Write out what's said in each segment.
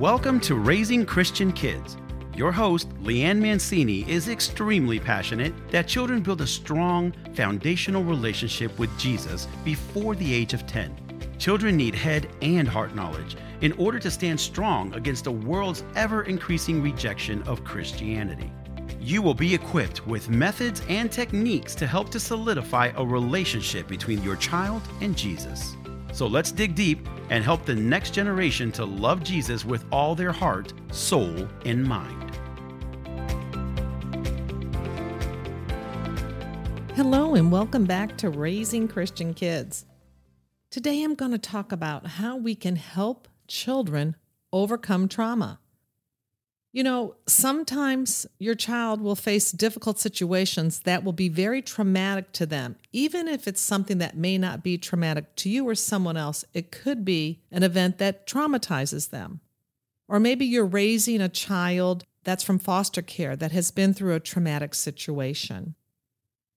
Welcome to Raising Christian Kids. Your host, Leanne Mancini, is extremely passionate that children build a strong, foundational relationship with Jesus before the age of 10. Children need head and heart knowledge in order to stand strong against the world's ever-increasing rejection of Christianity. You will be equipped with methods and techniques to help to solidify a relationship between your child and Jesus. So let's dig deep and help the next generation to love Jesus with all their heart, soul, and mind. Hello, and welcome back to Raising Christian Kids. Today I'm going to talk about how we can help children overcome trauma. You know, sometimes your child will face difficult situations that will be very traumatic to them. Even if it's something that may not be traumatic to you or someone else, it could be an event that traumatizes them. Or maybe you're raising a child that's from foster care that has been through a traumatic situation.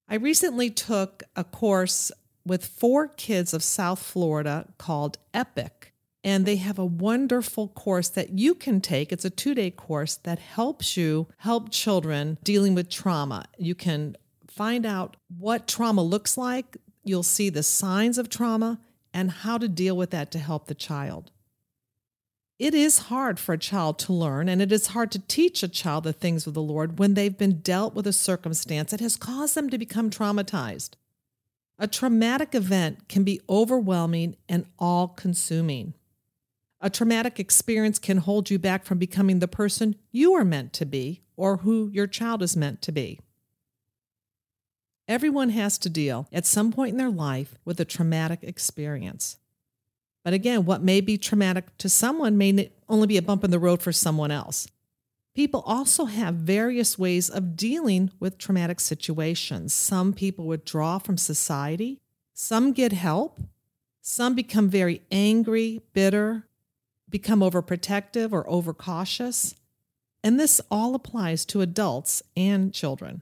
I recently took a course with Four Kids of South Florida called EPIC. And they have a wonderful course that you can take. It's a 2-day course that helps you help children dealing with trauma. You can find out what trauma looks like. You'll see the signs of trauma and how to deal with that to help the child. It is hard for a child to learn, and it is hard to teach a child the things of the Lord when they've been dealt with a circumstance that has caused them to become traumatized. A traumatic event can be overwhelming and all-consuming. A traumatic experience can hold you back from becoming the person you are meant to be or who your child is meant to be. Everyone has to deal at some point in their life with a traumatic experience. But again, what may be traumatic to someone may only be a bump in the road for someone else. People also have various ways of dealing with traumatic situations. Some people withdraw from society. Some get help. Some become very angry, bitter, become overprotective or overcautious, and this all applies to adults and children.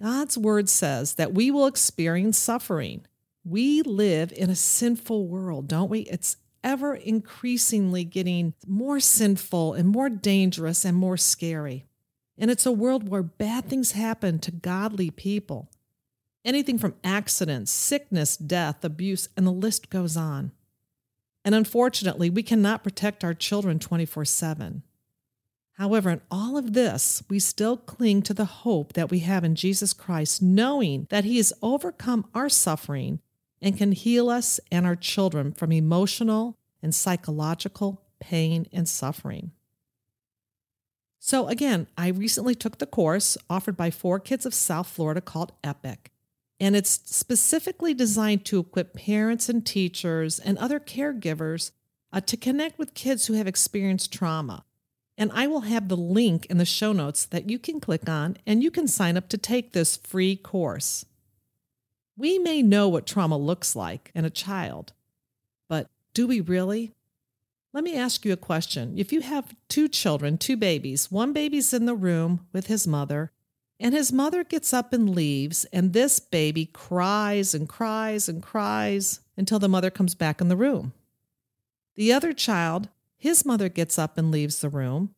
God's word says that we will experience suffering. We live in a sinful world, don't we? It's ever increasingly getting more sinful and more dangerous and more scary. And it's a world where bad things happen to godly people. Anything from accidents, sickness, death, abuse, and the list goes on. And unfortunately, we cannot protect our children 24/7. However, in all of this, we still cling to the hope that we have in Jesus Christ, knowing that He has overcome our suffering and can heal us and our children from emotional and psychological pain and suffering. So again, I recently took the course offered by Four Kids of South Florida called EPIC. And it's specifically designed to equip parents and teachers and other caregivers to connect with kids who have experienced trauma. And I will have the link in the show notes that you can click on, and you can sign up to take this free course. We may know what trauma looks like in a child, but do we really? Let me ask you a question. If you have 2 children, 2 babies, one baby's in the room with his mother, and his mother gets up and leaves, and this baby cries and cries and cries until the mother comes back in the room. The other child, his mother gets up and leaves the room,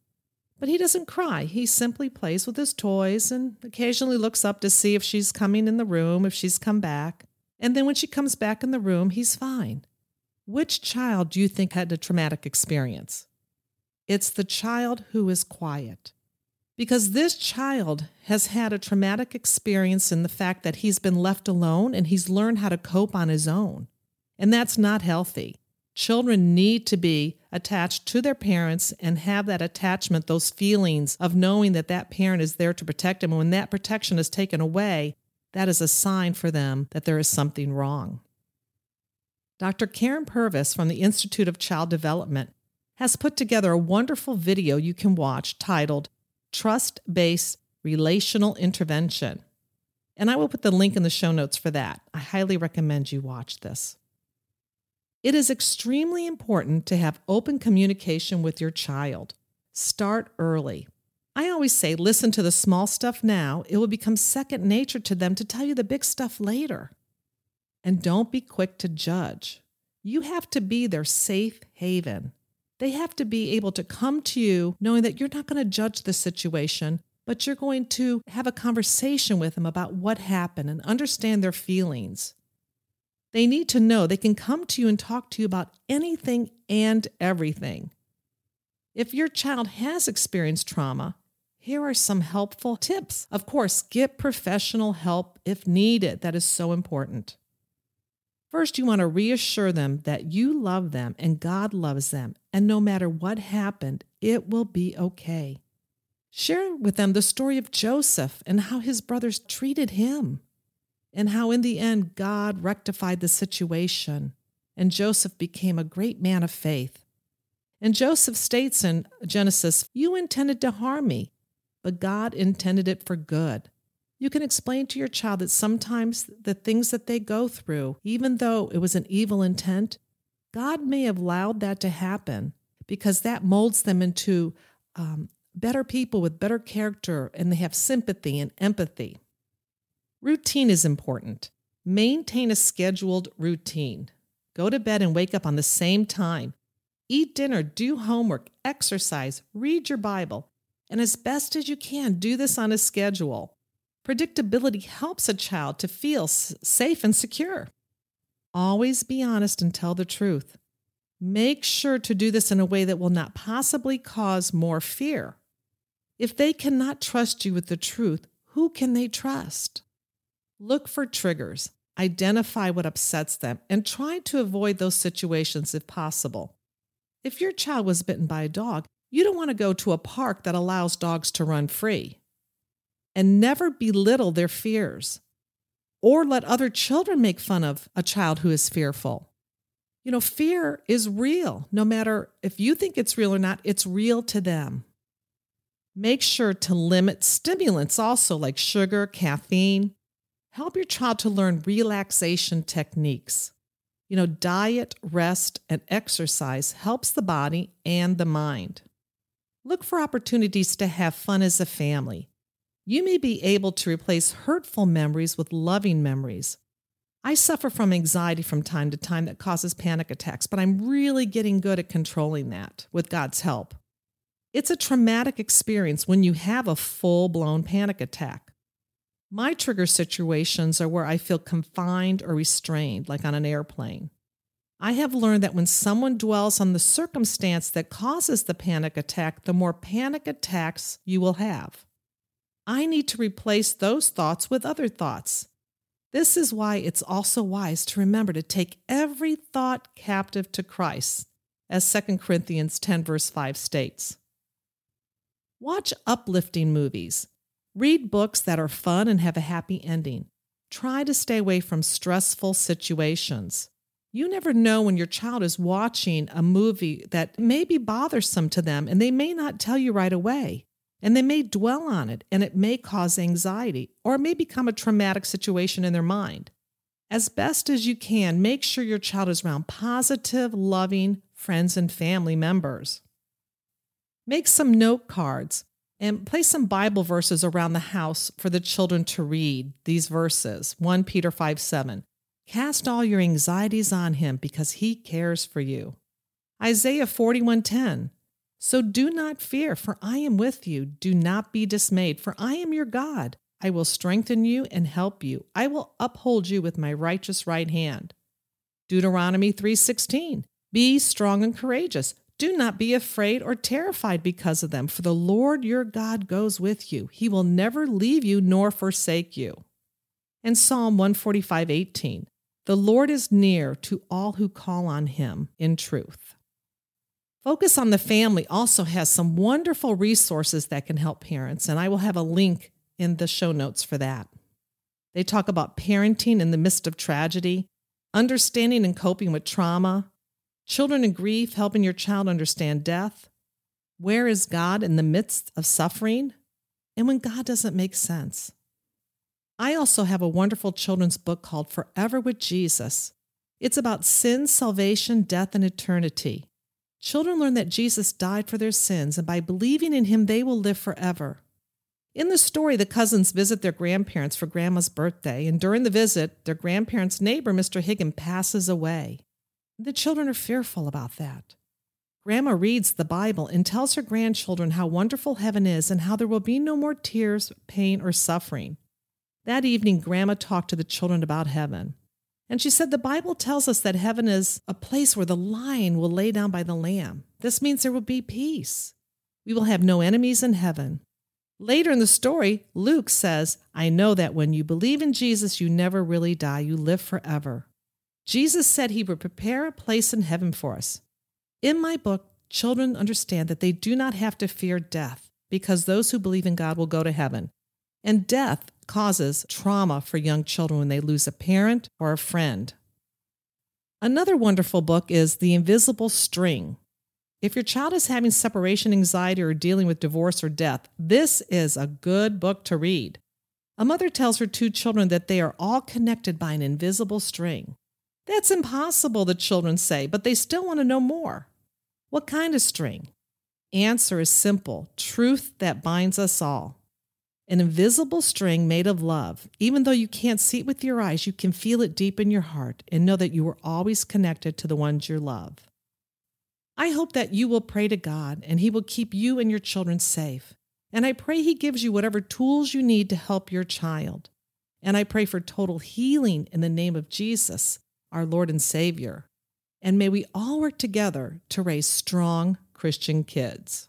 but he doesn't cry. He simply plays with his toys and occasionally looks up to see if she's coming in the room, if she's come back. And then when she comes back in the room, he's fine. Which child do you think had a traumatic experience? It's the child who is quiet. Because this child has had a traumatic experience in the fact that he's been left alone and he's learned how to cope on his own. And that's not healthy. Children need to be attached to their parents and have that attachment, those feelings of knowing that that parent is there to protect them. And when that protection is taken away, that is a sign for them that there is something wrong. Dr. Karen Purvis from the Institute of Child Development has put together a wonderful video you can watch titled Trust-Based Relational Intervention. And I will put the link in the show notes for that. I highly recommend you watch this. It is extremely important to have open communication with your child. Start early. I always say, listen to the small stuff now. It will become second nature to them to tell you the big stuff later. And don't be quick to judge. You have to be their safe haven. They have to be able to come to you knowing that you're not going to judge the situation, but you're going to have a conversation with them about what happened and understand their feelings. They need to know they can come to you and talk to you about anything and everything. If your child has experienced trauma, here are some helpful tips. Of course, get professional help if needed. That is so important. First, you want to reassure them that you love them and God loves them, and no matter what happened, it will be okay. Share with them the story of Joseph and how his brothers treated him, and how in the end God rectified the situation, and Joseph became a great man of faith. And Joseph states in Genesis, "You intended to harm me, but God intended it for good." You can explain to your child that sometimes the things that they go through, even though it was an evil intent, God may have allowed that to happen because that molds them into better people with better character, and they have sympathy and empathy. Routine is important. Maintain a scheduled routine. Go to bed and wake up on the same time. Eat dinner, do homework, exercise, read your Bible, and as best as you can, do this on a schedule. Predictability helps a child to feel safe and secure. Always be honest and tell the truth. Make sure to do this in a way that will not possibly cause more fear. If they cannot trust you with the truth, who can they trust? Look for triggers. Identify what upsets them and try to avoid those situations if possible. If your child was bitten by a dog, you don't want to go to a park that allows dogs to run free. And never belittle their fears or let other children make fun of a child who is fearful. You know, fear is real. No matter if you think it's real or not, it's real to them. Make sure to limit stimulants also like sugar, caffeine. Help your child to learn relaxation techniques. You know, diet, rest, and exercise helps the body and the mind. Look for opportunities to have fun as a family. You may be able to replace hurtful memories with loving memories. I suffer from anxiety from time to time that causes panic attacks, but I'm really getting good at controlling that with God's help. It's a traumatic experience when you have a full-blown panic attack. My trigger situations are where I feel confined or restrained, like on an airplane. I have learned that when someone dwells on the circumstance that causes the panic attack, the more panic attacks you will have. I need to replace those thoughts with other thoughts. This is why it's also wise to remember to take every thought captive to Christ, as 2 Corinthians 10 verse 5 states. Watch uplifting movies. Read books that are fun and have a happy ending. Try to stay away from stressful situations. You never know when your child is watching a movie that may be bothersome to them, and they may not tell you right away. And they may dwell on it, and it may cause anxiety, or it may become a traumatic situation in their mind. As best as you can, make sure your child is around positive, loving friends and family members. Make some note cards and place some Bible verses around the house for the children to read these verses. 1 Peter 5:7. Cast all your anxieties on him because he cares for you. Isaiah 41:10. So do not fear, for I am with you. Do not be dismayed, for I am your God. I will strengthen you and help you. I will uphold you with my righteous right hand. Deuteronomy 3:16. Be strong and courageous. Do not be afraid or terrified because of them, for the Lord your God goes with you. He will never leave you nor forsake you. And Psalm 145:18. The Lord is near to all who call on him in truth. Focus on the Family also has some wonderful resources that can help parents, and I will have a link in the show notes for that. They talk about parenting in the midst of tragedy, understanding and coping with trauma, children in grief, helping your child understand death, where is God in the midst of suffering, and when God doesn't make sense. I also have a wonderful children's book called Forever with Jesus. It's about sin, salvation, death, and eternity. Children learn that Jesus died for their sins, and by believing in him, they will live forever. In the story, the cousins visit their grandparents for Grandma's birthday, and during the visit, their grandparents' neighbor, Mr. Higgin, passes away. The children are fearful about that. Grandma reads the Bible and tells her grandchildren how wonderful heaven is and how there will be no more tears, pain, or suffering. That evening, Grandma talked to the children about heaven. And she said, the Bible tells us that heaven is a place where the lion will lay down by the lamb. This means there will be peace. We will have no enemies in heaven. Later in the story, Luke says, I know that when you believe in Jesus, you never really die. You live forever. Jesus said he would prepare a place in heaven for us. In my book, children understand that they do not have to fear death because those who believe in God will go to heaven. And death causes trauma for young children when they lose a parent or a friend. Another wonderful book is The Invisible String. If your child is having separation anxiety or dealing with divorce or death, this is a good book to read. A mother tells her two children that they are all connected by an invisible string. That's impossible, the children say, but they still want to know more. What kind of string? Answer is simple, truth that binds us all. An invisible string made of love. Even though you can't see it with your eyes, you can feel it deep in your heart and know that you are always connected to the ones you love. I hope that you will pray to God and he will keep you and your children safe. And I pray he gives you whatever tools you need to help your child. And I pray for total healing in the name of Jesus, our Lord and Savior. And may we all work together to raise strong Christian kids.